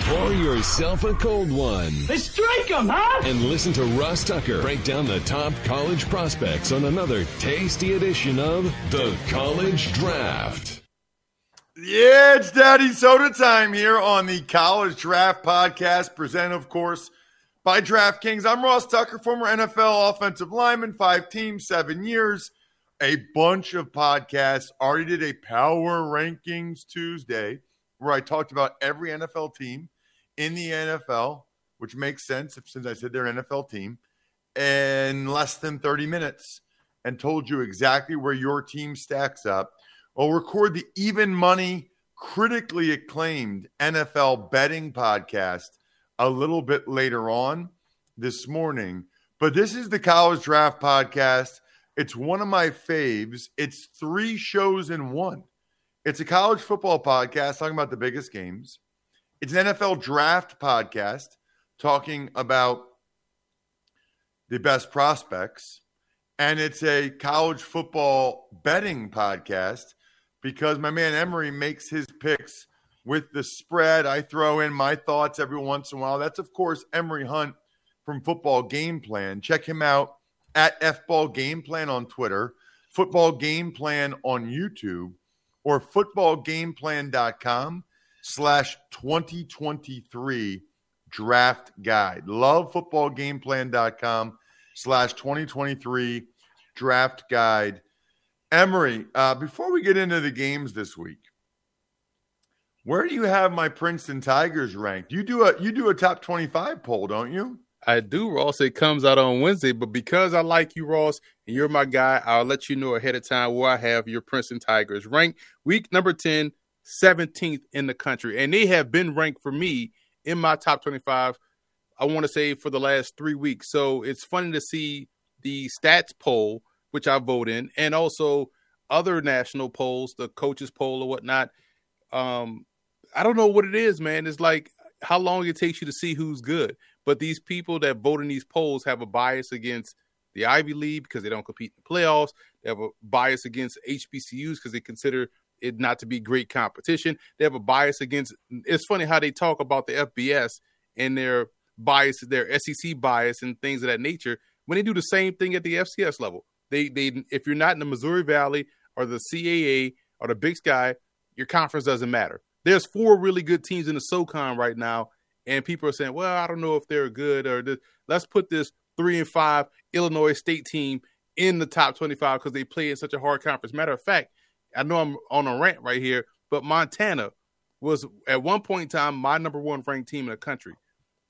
Pour yourself a cold one. Let's drink them, huh? And listen to Russ Tucker break down the top college prospects on another tasty edition of The College Draft. Yeah, it's Daddy Soda time here on the College Draft Podcast, presented, of course, by DraftKings. I'm Ross Tucker, former NFL offensive lineman, 5 teams, 7 years, a bunch of podcasts. Already did a Power Rankings Tuesday where I talked about every NFL team in the NFL, which makes sense since I said they're an NFL team, in less than 30 minutes and told you exactly where your team stacks up. I'll record the Even Money critically acclaimed NFL betting podcast a little bit later on this morning. But this is the College Draft Podcast. It's one of my faves. It's 3 shows in 1. It's a college football podcast talking about the biggest games. It's an NFL draft podcast talking about the best prospects. And it's a college football betting podcast because my man Emery makes his picks with the spread. I throw in my thoughts every once in a while. That's, of course, Emery Hunt from Football Game Plan. Check him out at FBallGamePlan on Twitter, Football Game Plan on YouTube, or footballgameplan.com/2023 draft guide. Love footballgameplan.com/2023 draft guide. Emery, before we get into the games this week, where do you have my Princeton Tigers ranked? You do a top 25 poll, don't you? I do, Ross. It comes out on Wednesday, but because I like you, Ross, and you're my guy, I'll let you know ahead of time where I have your Princeton Tigers ranked. Week number 10, 17th in the country, and they have been ranked for me in my top 25, I want to say, for the last 3 weeks. So it's funny to see the stats poll, which I vote in, and also other national polls, the coaches poll or whatnot. I don't know what it is, man. It's like how long it takes you to see who's good. But these people that vote in these polls have a bias against the Ivy League because they don't compete in the playoffs. They have a bias against HBCUs because they consider it not to be great competition. They have a bias against – it's funny how they talk about the FBS and their bias, their SEC bias and things of that nature when they do the same thing at the FCS level. They if you're not in the Missouri Valley or the CAA or the Big Sky, your conference doesn't matter. There's 4 really good teams in the SoCon right now. And people are saying, well, I don't know if they're good or this. Let's put this 3-5 Illinois State team in the top 25 because they play in such a hard conference. Matter of fact, I know I'm on a rant right here, but Montana was at one point in time my number one ranked team in the country.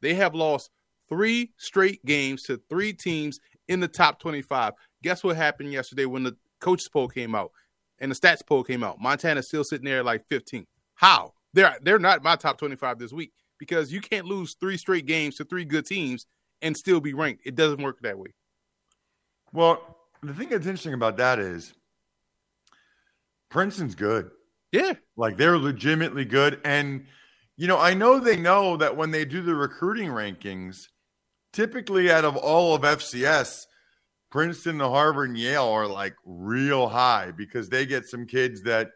They have lost 3 straight games to 3 teams in the top 25. Guess what happened yesterday when the coaches poll came out and the stats poll came out? Montana's still sitting there like 15th. How? They're not my top 25 this week. Because you can't lose 3 straight games to 3 good teams and still be ranked. It doesn't work that way. Well, the thing that's interesting about that is Princeton's good. Yeah. Like, they're legitimately good. And, you know, I know they know that when they do the recruiting rankings, typically out of all of FCS, Princeton, Harvard, and Yale are, like, real high because they get some kids that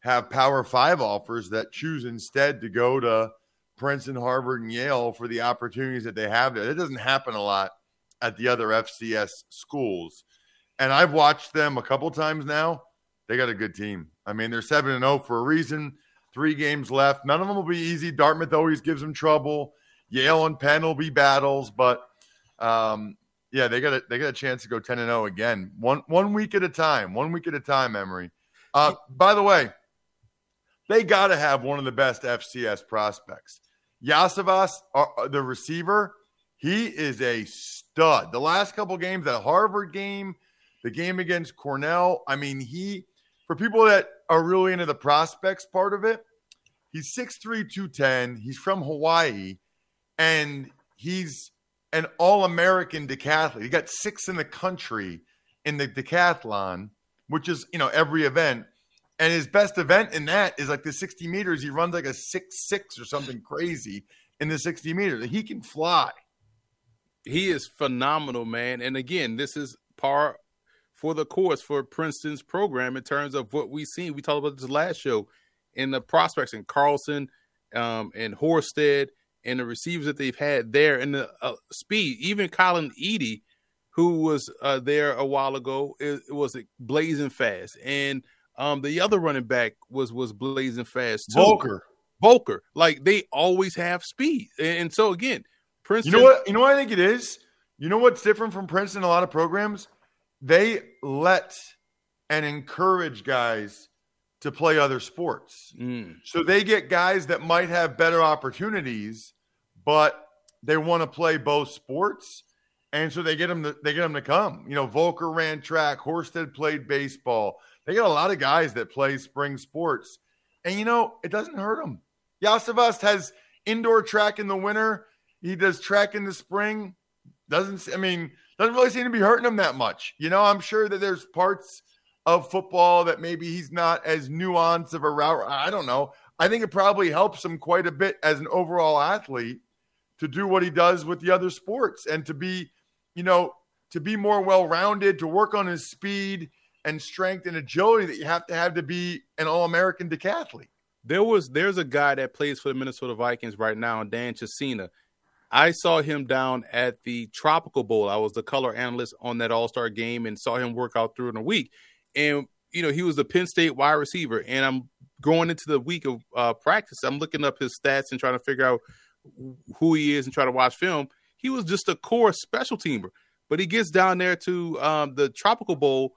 have Power 5 offers that choose instead to go to Princeton, Harvard, and Yale for the opportunities that they have there. It doesn't happen a lot at the other FCS schools. And I've watched them a couple times now. They got a good team. I mean, they're 7-0 for a reason. 3 games left. None of them will be easy. Dartmouth always gives them trouble. Yale and Penn will be battles. But, yeah, they got a chance to go 10-0 again. One week at a time. 1 week at a time, Emery. By the way, they got to have one of the best FCS prospects. Yasavas, the receiver, he is a stud. The last couple games, that Harvard game, the game against Cornell, I mean, for people that are really into the prospects part of it, He's 6'3", 210. He's from Hawaii, and he's an All-American decathlete. He got sixth in the country in the decathlon, which is, you know, every event. And his best event in that is like the 60 meters. He runs like a 6'6" or something crazy in the 60 meters. He can fly. He is phenomenal, man. And again, this is par for the course for Princeton's program in terms of what we've seen. We talked about this last show in the prospects in Carlson and Horsted and the receivers that they've had there and the speed. Even Colin Eady, who was there a while ago, it was blazing fast. And the other running back was blazing fast too. Volker. Like, they always have speed. And so, again, Princeton. You know what I think it is? You know what's different from Princeton? A lot of programs, they let and encourage guys to play other sports. Mm. So they get guys that might have better opportunities, but they want to play both sports. And so they get them to come. You know, Volker ran track. Horsted played baseball. They got a lot of guys that play spring sports. And, you know, it doesn't hurt them. Yasavas has indoor track in the winter. He does track in the spring. Doesn't really seem to be hurting him that much. You know, I'm sure that there's parts of football that maybe he's not as nuanced of a route. I don't know. I think it probably helps him quite a bit as an overall athlete to do what he does with the other sports and to be, you know, to be more well-rounded, to work on his speed and strength and agility that you have to be an All-American decathlete. There's a guy that plays for the Minnesota Vikings right now, Dan Chisena. I saw him down at the Tropical Bowl. I was the color analyst on that All-Star game and saw him work out through in a week. And, you know, he was the Penn State wide receiver. And I'm going into the week of practice. I'm looking up his stats and trying to figure out who he is and try to watch film. He was just a core special teamer. But he gets down there to the Tropical Bowl.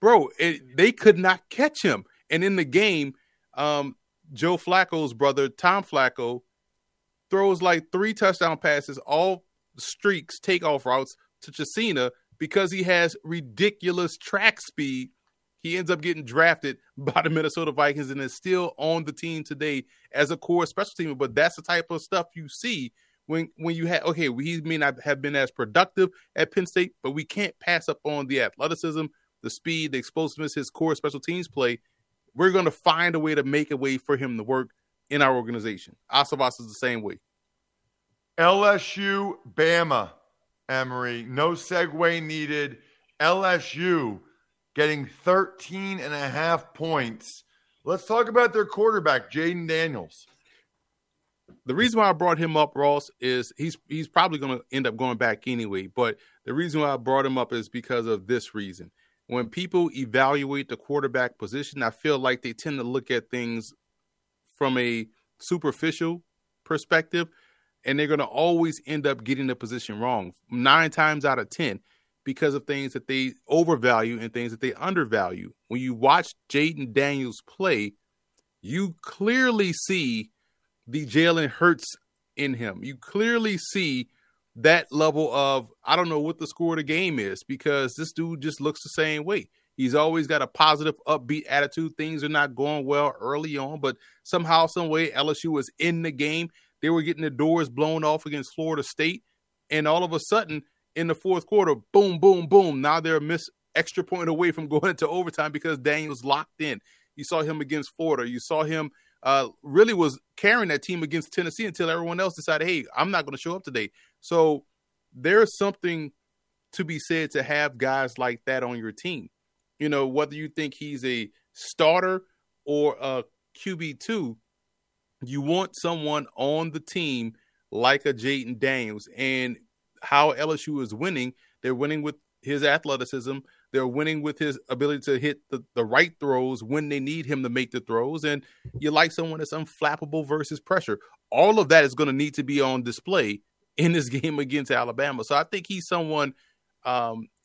Bro, they could not catch him. And in the game, Joe Flacco's brother, Tom Flacco, throws like 3 touchdown passes, all streaks, takeoff routes to Chisena because he has ridiculous track speed. He ends up getting drafted by the Minnesota Vikings and is still on the team today as a core special teamer. But that's the type of stuff you see when you have, okay, he may not have been as productive at Penn State, but we can't pass up on the athleticism, the speed, the explosiveness, his core special teams play. We're going to find a way to make a way for him to work in our organization. Yasavas is the same way. LSU, Bama, Emery. No segue needed. LSU getting 13 and a half points. Let's talk about their quarterback, Jaden Daniels. The reason why I brought him up, Ross, is he's probably going to end up going back anyway. But the reason why I brought him up is because of this reason. When people evaluate the quarterback position, I feel like they tend to look at things from a superficial perspective, and they're going to always end up getting the position wrong 9 times out of 10 because of things that they overvalue and things that they undervalue. When you watch Jaden Daniels play, you clearly see the Jalen Hurts in him. You clearly see that level of, I don't know what the score of the game is, because this dude just looks the same way. He's always got a positive, upbeat attitude. Things are not going well early on, but somehow, some way, LSU was in the game. They were getting the doors blown off against Florida State, and all of a sudden, in the fourth quarter, boom, boom, boom. Now they're a missed extra point away from going into overtime because Daniels locked in. You saw him against Florida. You saw him really was carrying that team against Tennessee until everyone else decided, hey, I'm not going to show up today. So there's something to be said to have guys like that on your team. You know, whether you think he's a starter or a QB2, you want someone on the team like a Jaden Daniels. And how LSU is winning, they're winning with his athleticism. They're winning with his ability to hit the right throws when they need him to make the throws. And you like someone that's unflappable versus pressure. All of that is going to need to be on display in this game against Alabama. So I think he's someone –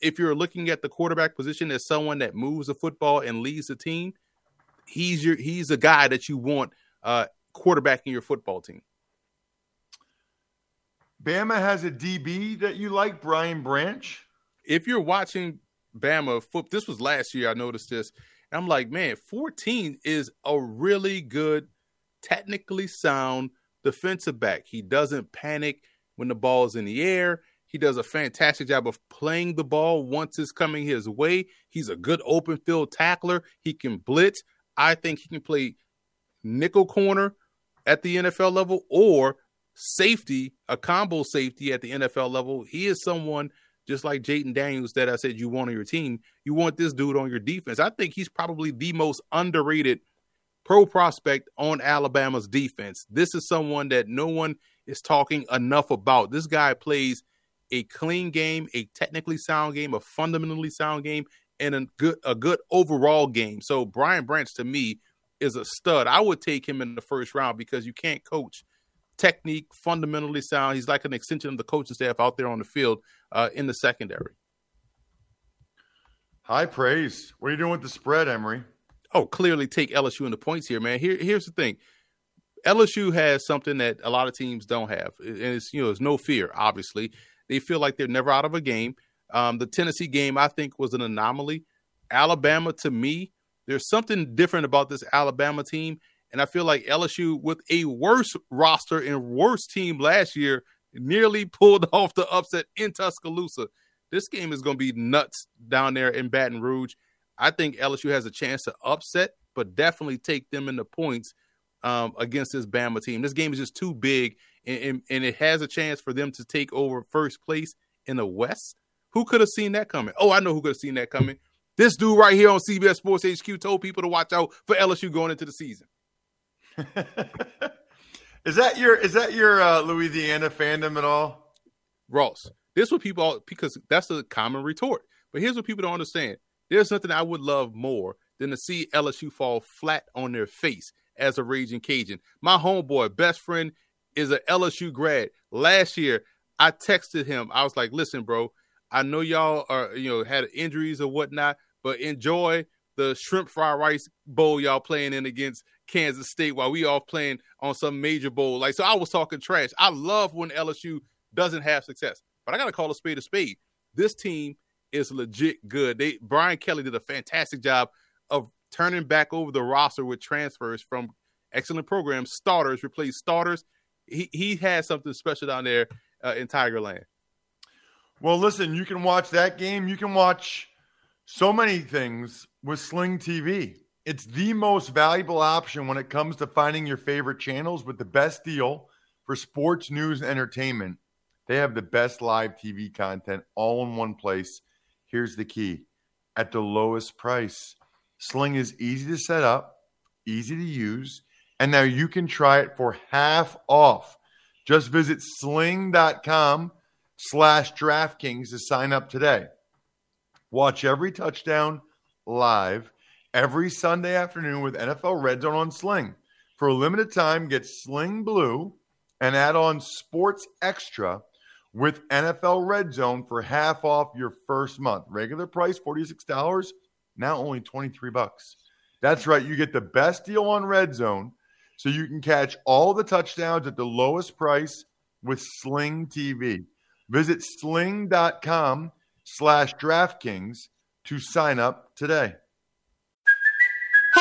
if you're looking at the quarterback position as someone that moves the football and leads the team, he's a guy that you want quarterbacking your football team. Bama has a DB that you like, Brian Branch. If you're watching Bama football, this was last year I noticed this, and I'm like, man, 14 is a really good technically sound defensive back. He doesn't panic when the ball is in the air. He does a fantastic job of playing the ball once it's coming his way. He's a good open field tackler. He can blitz. I think he can play nickel corner at the NFL level or safety, a combo safety at the NFL level. He is someone just like Jaden Daniels that I said you want on your team. You want this dude on your defense. I think he's probably the most underrated pro prospect on Alabama's defense. This is someone that no one is talking enough about. This guy plays a clean game, a technically sound game, a fundamentally sound game, and a good overall game. So Brian Branch, to me, is a stud. I would take him in the first round because you can't coach technique, fundamentally sound. He's like an extension of the coaching staff out there on the field in the secondary. High praise. What are you doing with the spread, Emery? Oh, clearly take LSU in the points here, man. Here's the thing. LSU has something that a lot of teams don't have, and it's, you know, there's no fear, obviously. They feel like they're never out of a game. The Tennessee game, I think, was an anomaly. Alabama, to me, there's something different about this Alabama team, and I feel like LSU, with a worse roster and worse team last year, nearly pulled off the upset in Tuscaloosa. This game is going to be nuts down there in Baton Rouge. I think LSU has a chance to upset, but definitely take them in the points against this Bama team. This game is just too big, and it has a chance for them to take over first place in the West. Who could have seen that coming? Oh, I know who could have seen that coming. This dude right here on CBS Sports HQ told people to watch out for LSU going into the season. Is that your Louisiana fandom at all? Ross, this is what people, because that's a common retort. But here's what people don't understand. There's nothing I would love more than to see LSU fall flat on their face as a Raging Cajun. My homeboy, best friend, is an LSU grad. Last year, I texted him. I was like, listen, bro, I know y'all are, had injuries or whatnot, but enjoy the shrimp fried rice bowl y'all playing in against Kansas State while we all playing on some major bowl. So I was talking trash. I love when LSU doesn't have success, but I got to call a spade a spade. This team is legit good. Brian Kelly did a fantastic job of turning back over the roster with transfers from excellent programs, starters, replaced starters. He has something special down there in Tigerland. Well, listen, you can watch that game. You can watch so many things with Sling TV. It's the most valuable option when it comes to finding your favorite channels with the best deal for sports, news, and entertainment. They have the best live TV content all in one place. Here's the key, at the lowest price. Sling is easy to set up, easy to use, and now you can try it for half off. Just visit sling.com/DraftKings to sign up today. Watch every touchdown live every Sunday afternoon with NFL Red Zone on Sling. For a limited time, get Sling Blue and add on Sports Extra with NFL Red Zone for half off your first month. Regular price, $46, now only $23. That's right, you get the best deal on Red Zone, so you can catch all the touchdowns at the lowest price with Sling TV. Visit sling.com/DraftKings to sign up today. Hey,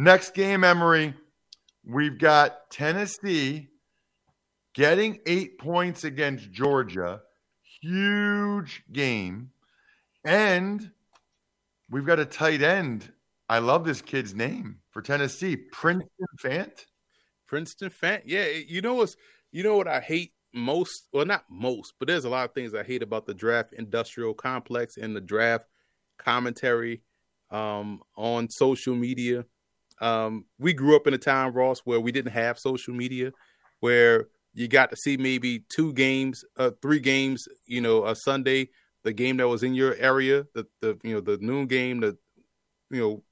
Next game, Emery, we've got Tennessee getting 8 points against Georgia. Huge game. And we've got a tight end. I love this kid's name for Tennessee, Princeton Fant. Princeton Fant. Yeah, you know what I hate most? Well, not most, but there's a lot of things I hate about the draft industrial complex and the draft commentary on social media. We grew up in a time, Ross, where we didn't have social media, where you got to see maybe three games, a Sunday, the game that was in your area, the noon game, the 4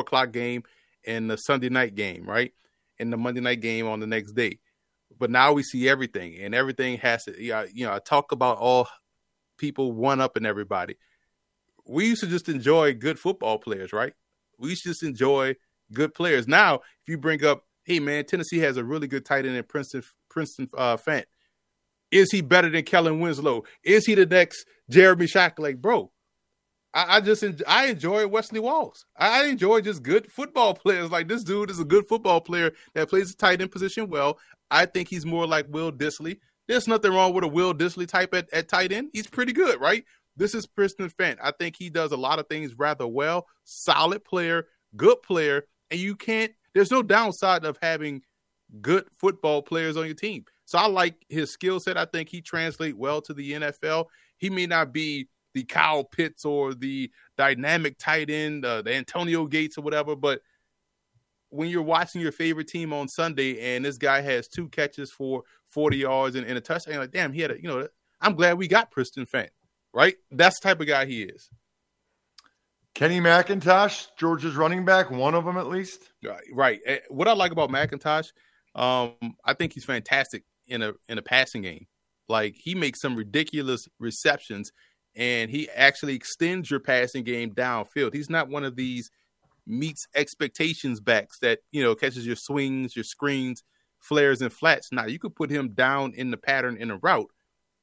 o'clock game, and the Sunday night game, right? in the Monday night game on the next day. But now we see everything, and everything has to, I talk about all people one-upping everybody. We used to just enjoy good football players, right? We used to just enjoy good players. Now, if you bring up, hey, man, Tennessee has a really good tight end in Princeton Fant. Is he better than Kellen Winslow? Is he the next Jeremy Shock? Like, bro, I enjoy Wesley Walls. I enjoy just good football players. Like, this dude is a good football player that plays the tight end position well. I think he's more like Will Dissly. There's nothing wrong with a Will Dissly type at tight end. He's pretty good, right? This is Princeton Fant. I think he does a lot of things rather well. Solid player, good player, and you can't – there's no downside of having good football players on your team. So I like his skill set. I think he translates well to the NFL. He may not be the Kyle Pitts or the dynamic tight end, the Antonio Gates or whatever, but when you're watching your favorite team on Sunday and this guy has 2 catches for 40 yards and a touchdown, you're like, damn, he had a – I'm glad we got Princeton Fant. Right? That's the type of guy he is. Kenny McIntosh, Georgia's running back, one of them at least. Right. What I like about McIntosh, I think he's fantastic in a passing game. Like, he makes some ridiculous receptions, and he actually extends your passing game downfield. He's not one of these meets expectations backs that, catches your swings, your screens, flares, and flats. Now, you could put him down in the pattern in a route,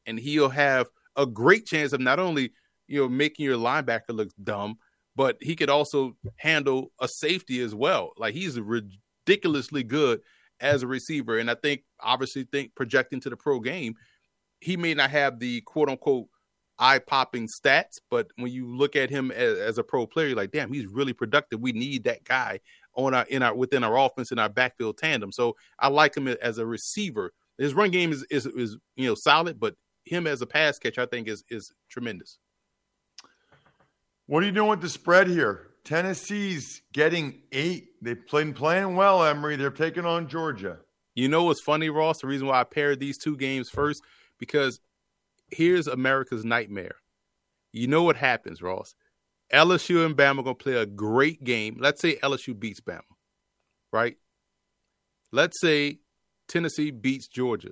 and he'll have a great chance of not only, making your linebacker look dumb, but he could also handle a safety as well. Like, he's ridiculously good as a receiver. And I think projecting to the pro game, he may not have the quote unquote eye popping stats, but when you look at him as a pro player, you're like, damn, he's really productive. We need that guy within our offense in our backfield tandem. So I like him as a receiver. His run game is solid, but him as a pass catcher, I think, is tremendous. What are you doing with the spread here? Tennessee's getting 8. They've been playing well, Emery. They're taking on Georgia. You know what's funny, Ross? The reason why I paired these two games first, because here's America's nightmare. You know what happens, Ross? LSU and Bama are going to play a great game. Let's say LSU beats Bama, right? Let's say Tennessee beats Georgia.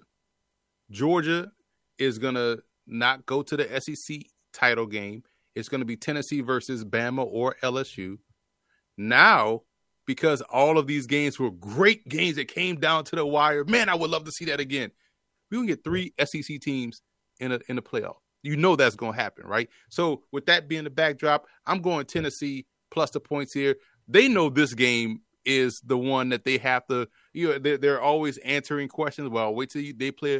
Georgia is going to not go to the SEC title game. It's going to be Tennessee versus Bama or LSU. Now, because all of these games were great games that came down to the wire, man, I would love to see that again. We can get 3 SEC teams in the playoff. You know that's going to happen, right? So with that being the backdrop, I'm going Tennessee plus the points here. They know this game is the one that they have to, they're always answering questions. Well, wait till they play,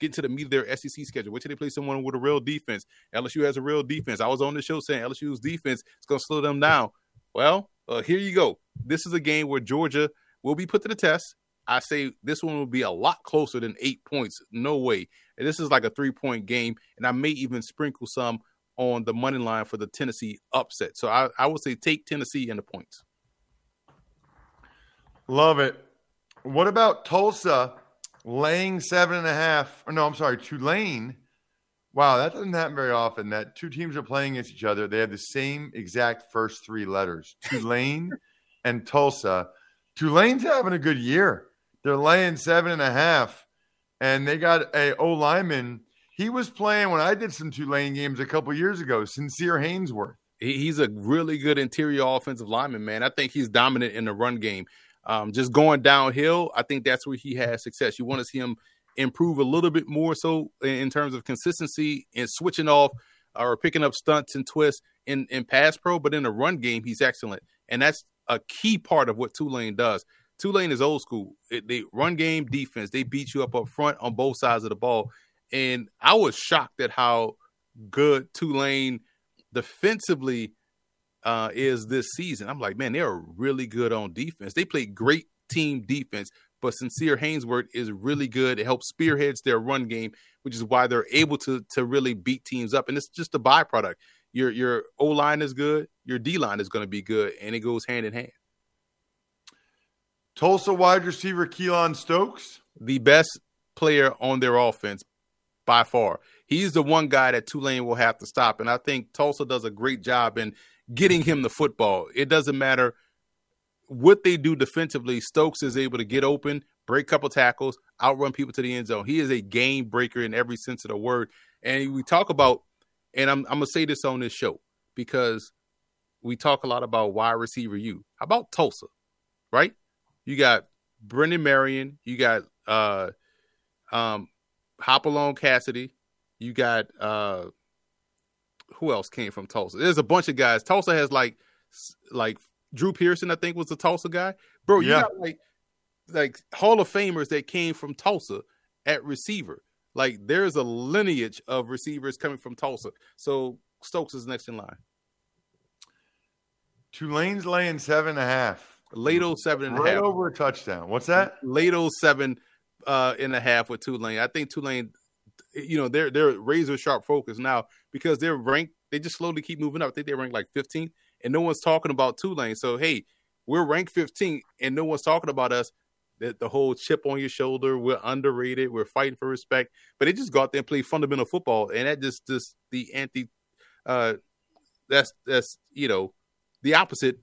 get to the meat of their SEC schedule. Wait till they play someone with a real defense. LSU has a real defense. I was on the show saying LSU's defense is going to slow them down. Well, here you go. This is a game where Georgia will be put to the test. I say this one will be a lot closer than 8 points. No way. And this is like a 3-point game, and I may even sprinkle some on the money line for the Tennessee upset. So I would say take Tennessee and the points. Love it. What about Tulsa? Laying 7.5. Or no, I'm sorry, Tulane. Wow, that doesn't happen very often, that two teams are playing against each other. They have the same exact first 3 letters, Tulane and Tulsa. Tulane's having a good year. They're laying 7.5, and they got a O-lineman. He was playing when I did some Tulane games a couple years ago, Sincere Hainsworth. He's a really good interior offensive lineman, man. I think he's dominant in the run game. Just going downhill, I think that's where he has success. You want to see him improve a little bit more so in terms of consistency and switching off or picking up stunts and twists in pass pro, but in the run game, he's excellent. And that's a key part of what Tulane does. Tulane is old school. They run game defense. They beat you up front on both sides of the ball. And I was shocked at how good Tulane defensively is this season. I'm like, man, they're really good on defense. They play great team defense, but Sincere Hainsworth is really good. It helps spearheads their run game, which is why they're able to really beat teams up. And it's just a byproduct. Your O-line is good. Your D-line is going to be good, and it goes hand in hand. Tulsa wide receiver Keelan Stokes, the best player on their offense by far. He's the one guy that Tulane will have to stop, and I think Tulsa does a great job in getting him the football. It doesn't matter what they do defensively, Stokes is able to get open, break a couple tackles, outrun people to the end zone. He is a game breaker in every sense of the word. And we talk about, and I'm going to say this on this show, because we talk a lot about wide receiver you. How about Tulsa, right? You got Brendan Marion. You got Hopalong Cassidy. You got who else came from Tulsa? There's a bunch of guys. Tulsa has like Drew Pearson, I think, was the Tulsa guy. Bro, you got like Hall of Famers that came from Tulsa at receiver. Like, there's a lineage of receivers coming from Tulsa. So Stokes is next in line. Tulane's laying 7.5. Lato 7.5. Right over a touchdown. What's that? Lato 7.5 with Tulane. I think Tulane, you know, they're razor sharp focused now because they're ranked. They just slowly keep moving up. I think they're ranked like 15th, and no one's talking about Tulane. So, hey, we're ranked 15th, and no one's talking about us. The whole chip on your shoulder, we're underrated, we're fighting for respect. But they just go out there and play fundamental football, and that just the anti that's you know, the opposite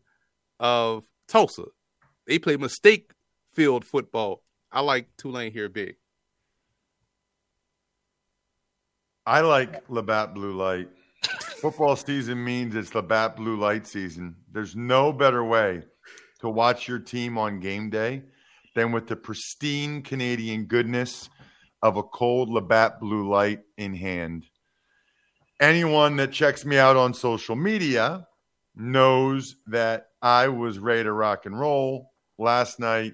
of Tulsa. They play mistake-filled football. I like Tulane here big. I like Labatt Blue Light. Football season means it's Labatt Blue Light season. There's no better way to watch your team on game day than with the pristine Canadian goodness of a cold Labatt Blue Light in hand. Anyone that checks me out on social media knows that I was ready to rock and roll last night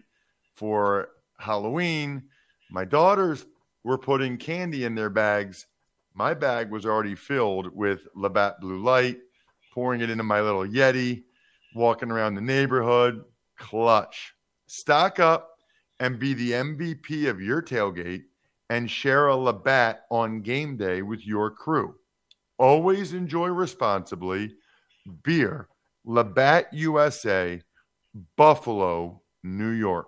for Halloween. My daughters were putting candy in their bags. My bag was already filled with Labatt Blue Light, pouring it into my little Yeti, walking around the neighborhood. Clutch. Stock up and be the MVP of your tailgate and share a Labatt on game day with your crew. Always enjoy responsibly. Beer, Labatt USA, Buffalo, New York.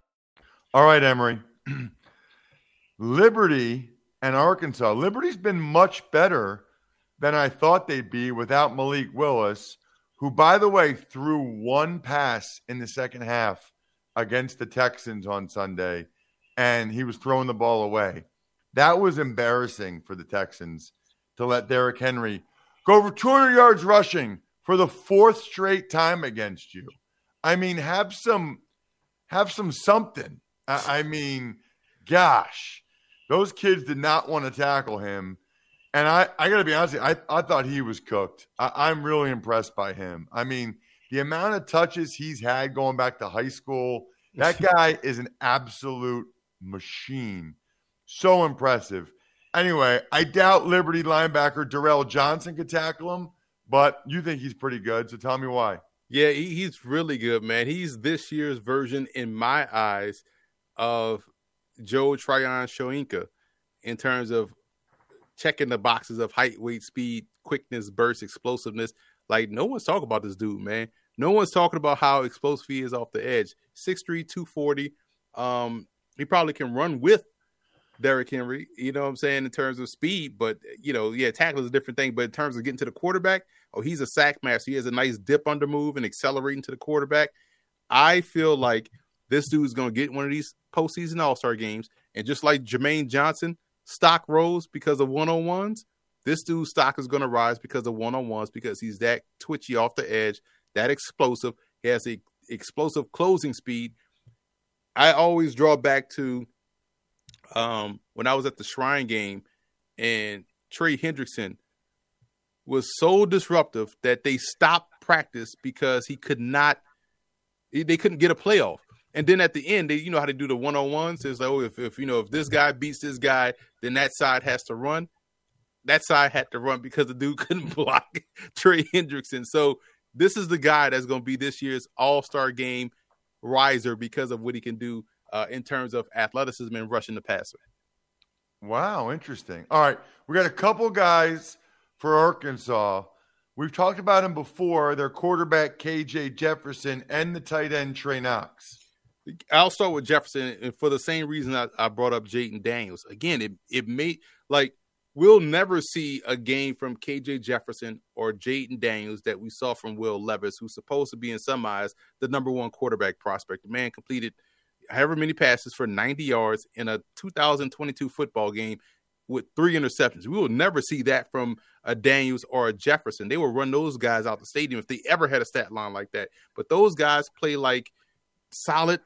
All right, Emery. Liberty and Arkansas. Liberty's been much better than I thought they'd be without Malik Willis, who, by the way, threw one pass in the second half against the Texans on Sunday, and he was throwing the ball away. That was embarrassing for the Texans to let Derrick Henry go over 200 yards rushing for the fourth straight time against you. I mean, have some something. I mean, gosh, those kids did not want to tackle him. And I got to be honest with you, I thought he was cooked. I'm really impressed by him. I mean, the amount of touches he's had going back to high school, that guy is an absolute machine. So impressive. Anyway, I doubt Liberty linebacker Darrell Johnson could tackle him, but you think he's pretty good, so tell me why. Yeah, he's really good, man. He's this year's version, in my eyes, of Joe Tryon Shoyinka in terms of checking the boxes of height, weight, speed, quickness, burst, explosiveness. Like, no one's talking about this dude, man. No one's talking about how explosive he is off the edge. 6'3", 240. He probably can run with Derrick Henry, you know what I'm saying, in terms of speed. But, you know, yeah, tackle is a different thing. But in terms of getting to the quarterback, oh, he's a sack master. He has a nice dip under move and accelerating to the quarterback. I feel like this dude's going to get one of these postseason All-Star games. And just like Jermaine Johnson, stock rose because of one-on-ones, this dude's stock is going to rise because of one-on-ones because he's that twitchy off the edge, that explosive. He has an explosive closing speed. I always draw back to when I was at the Shrine game and Trey Hendrickson was so disruptive that they stopped practice because they couldn't get a playoff. And then at the end, they, you know how they do the one-on-ones. It's like, oh, if you know, if this guy beats this guy, then that side has to run. That side had to run because the dude couldn't block Trey Hendrickson. So this is the guy that's going to be this year's all-star game riser because of what he can do in terms of athleticism and rushing the passer. Wow, interesting. All right, we got a couple guys for Arkansas. We've talked about him before, their quarterback, KJ Jefferson, and the tight end, Trey Knox. I'll start with Jefferson, and for the same reason I brought up Jaden Daniels. Again, it may – like, we'll never see a game from KJ Jefferson or Jaden Daniels that we saw from Will Levis, who's supposed to be, in some eyes, the number one quarterback prospect. The man completed however many passes for 90 yards in a 2022 football game with 3 interceptions. We will never see that from a Daniels or a Jefferson. They will run those guys out the stadium if they ever had a stat line like that. But those guys play like solid,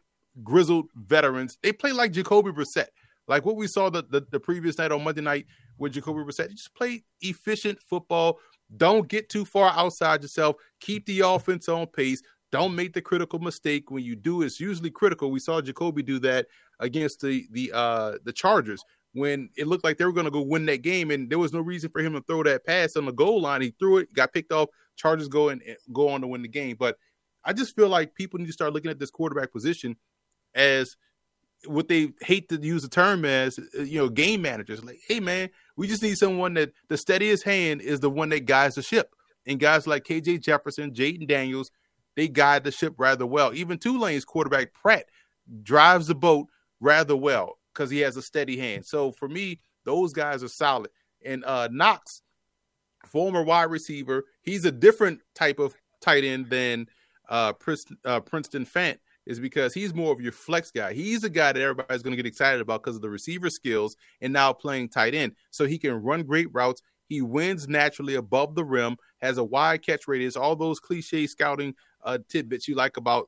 grizzled veterans. They play like Jacoby Brissett. Like what we saw the previous night on Monday night with Jacoby Brissett. Just play efficient football. Don't get too far outside yourself. Keep the offense on pace. Don't make the critical mistake. When you do, it's usually critical. We saw Jacoby do that against the Chargers when it looked like they were going to go win that game, and there was no reason for him to throw that pass on the goal line. He threw it, got picked off. Chargers go on to win the game. But I just feel like people need to start looking at this quarterback position as what they hate to use the term as, you know, game managers. Like, hey, man, we just need someone that the steadiest hand is the one that guides the ship. And guys like KJ Jefferson, Jaden Daniels, they guide the ship rather well. Even Tulane's quarterback, Pratt, drives the boat rather well because he has a steady hand. So for me, those guys are solid. And Knox, former wide receiver, he's a different type of tight end than Princeton Fant, is because he's more of your flex guy. He's a guy that everybody's going to get excited about because of the receiver skills and now playing tight end. So he can run great routes. He wins naturally above the rim, has a wide catch radius, all those cliche scouting tidbits you like about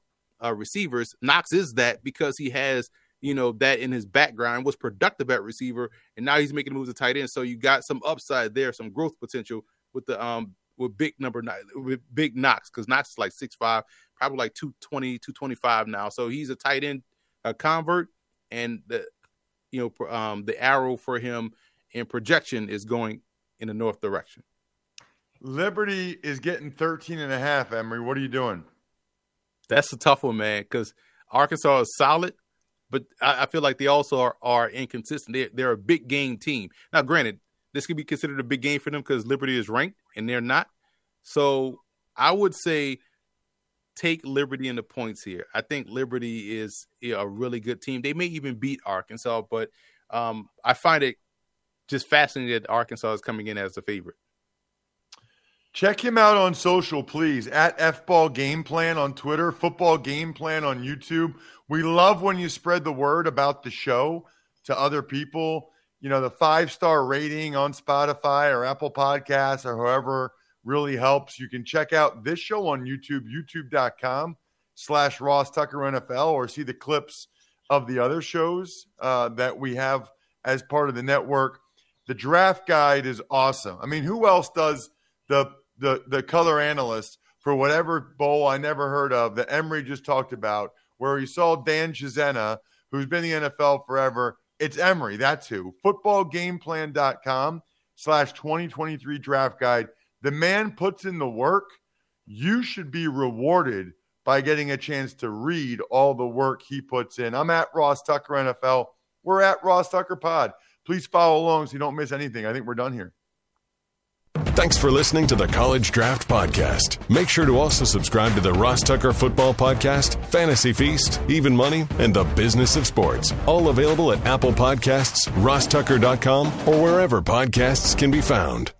receivers. Knox is that because he has, you know, that in his background, was productive at receiver, and now he's making moves to tight end. So you got some upside there, some growth potential with the big Knox, because Knox is like 6'5", probably like 220, 225 now. So he's a tight end convert, and the arrow for him in projection is going in the north direction. Liberty is getting 13.5, Emery. What are you doing? That's a tough one, man, because Arkansas is solid, but I feel like they also are inconsistent. They're a big game team. Now, granted, this could be considered a big game for them because Liberty is ranked and they're not. So I would say take Liberty in the points here. I think Liberty is a really good team. They may even beat Arkansas, but I find it just fascinating that Arkansas is coming in as the favorite. Check him out on social, please, at Football Game Plan on Twitter, Football Game Plan on YouTube. We love when you spread the word about the show to other people. You know, the 5-star rating on Spotify or Apple Podcasts or however really helps. You can check out this show on YouTube, youtube.com/RossTuckerNFL, or see the clips of the other shows that we have as part of the network. The draft guide is awesome. I mean, who else does the color analyst for whatever bowl I never heard of that Emery just talked about, where he saw Dan Chisena, who's been in the NFL forever. It's Emery, that's who. footballgameplan.com/2023 draft guide. The man puts in the work. You should be rewarded by getting a chance to read all the work he puts in. I'm at Ross Tucker NFL. We're at Ross Tucker Pod. Please follow along so you don't miss anything. I think we're done here. Thanks for listening to the College Draft Podcast. Make sure to also subscribe to the Ross Tucker Football Podcast, Fantasy Feast, Even Money, and The Business of Sports. All available at Apple Podcasts, RossTucker.com, or wherever podcasts can be found.